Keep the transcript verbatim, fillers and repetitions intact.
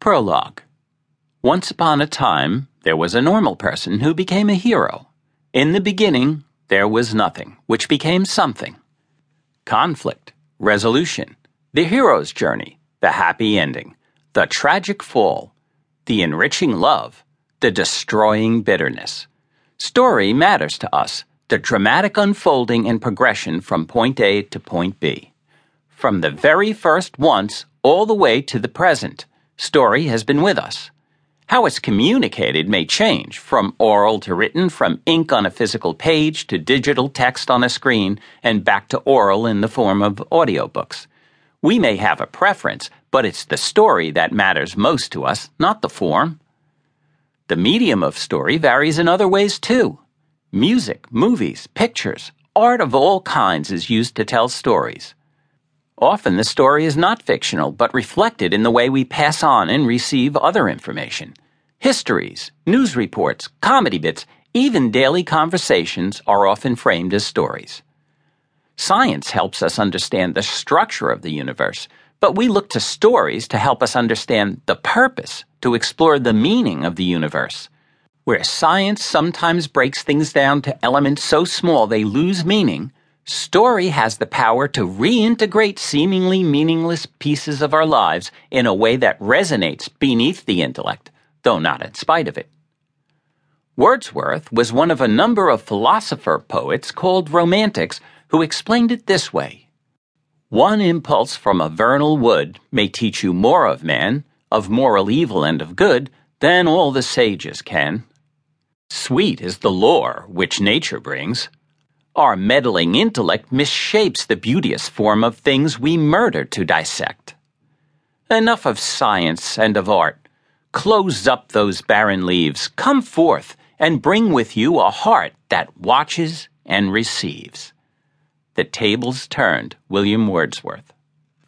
Prologue. Once upon a time, there was a normal person who became a hero. In the beginning, there was nothing, which became something. Conflict, resolution, the hero's journey, the happy ending, the tragic fall, the enriching love, the destroying bitterness. Story matters to us, the dramatic unfolding and progression from point A to point B. From the very first once all the way to the present, story has been with us. How it's communicated may change, from oral to written, from ink on a physical page to digital text on a screen, and back to oral in the form of audiobooks. We may have a preference, but it's the story that matters most to us, not the form. The medium of story varies in other ways, too. Music, movies, pictures, art of all kinds is used to tell stories. Often the story is not fictional, but reflected in the way we pass on and receive other information. Histories, news reports, comedy bits, even daily conversations are often framed as stories. Science helps us understand the structure of the universe, but we look to stories to help us understand the purpose, to explore the meaning of the universe. Where science sometimes breaks things down to elements so small they lose meaning, story has the power to reintegrate seemingly meaningless pieces of our lives in a way that resonates beneath the intellect, though not in spite of it. Wordsworth was one of a number of philosopher-poets called romantics who explained it this way. One impulse from a vernal wood may teach you more of man, of moral evil and of good, than all the sages can. Sweet is the lore which nature brings. Our meddling intellect misshapes the beauteous form of things we murder to dissect. Enough of science and of art. Close up those barren leaves. Come forth and bring with you a heart that watches and receives. The Tables Turned, William Wordsworth.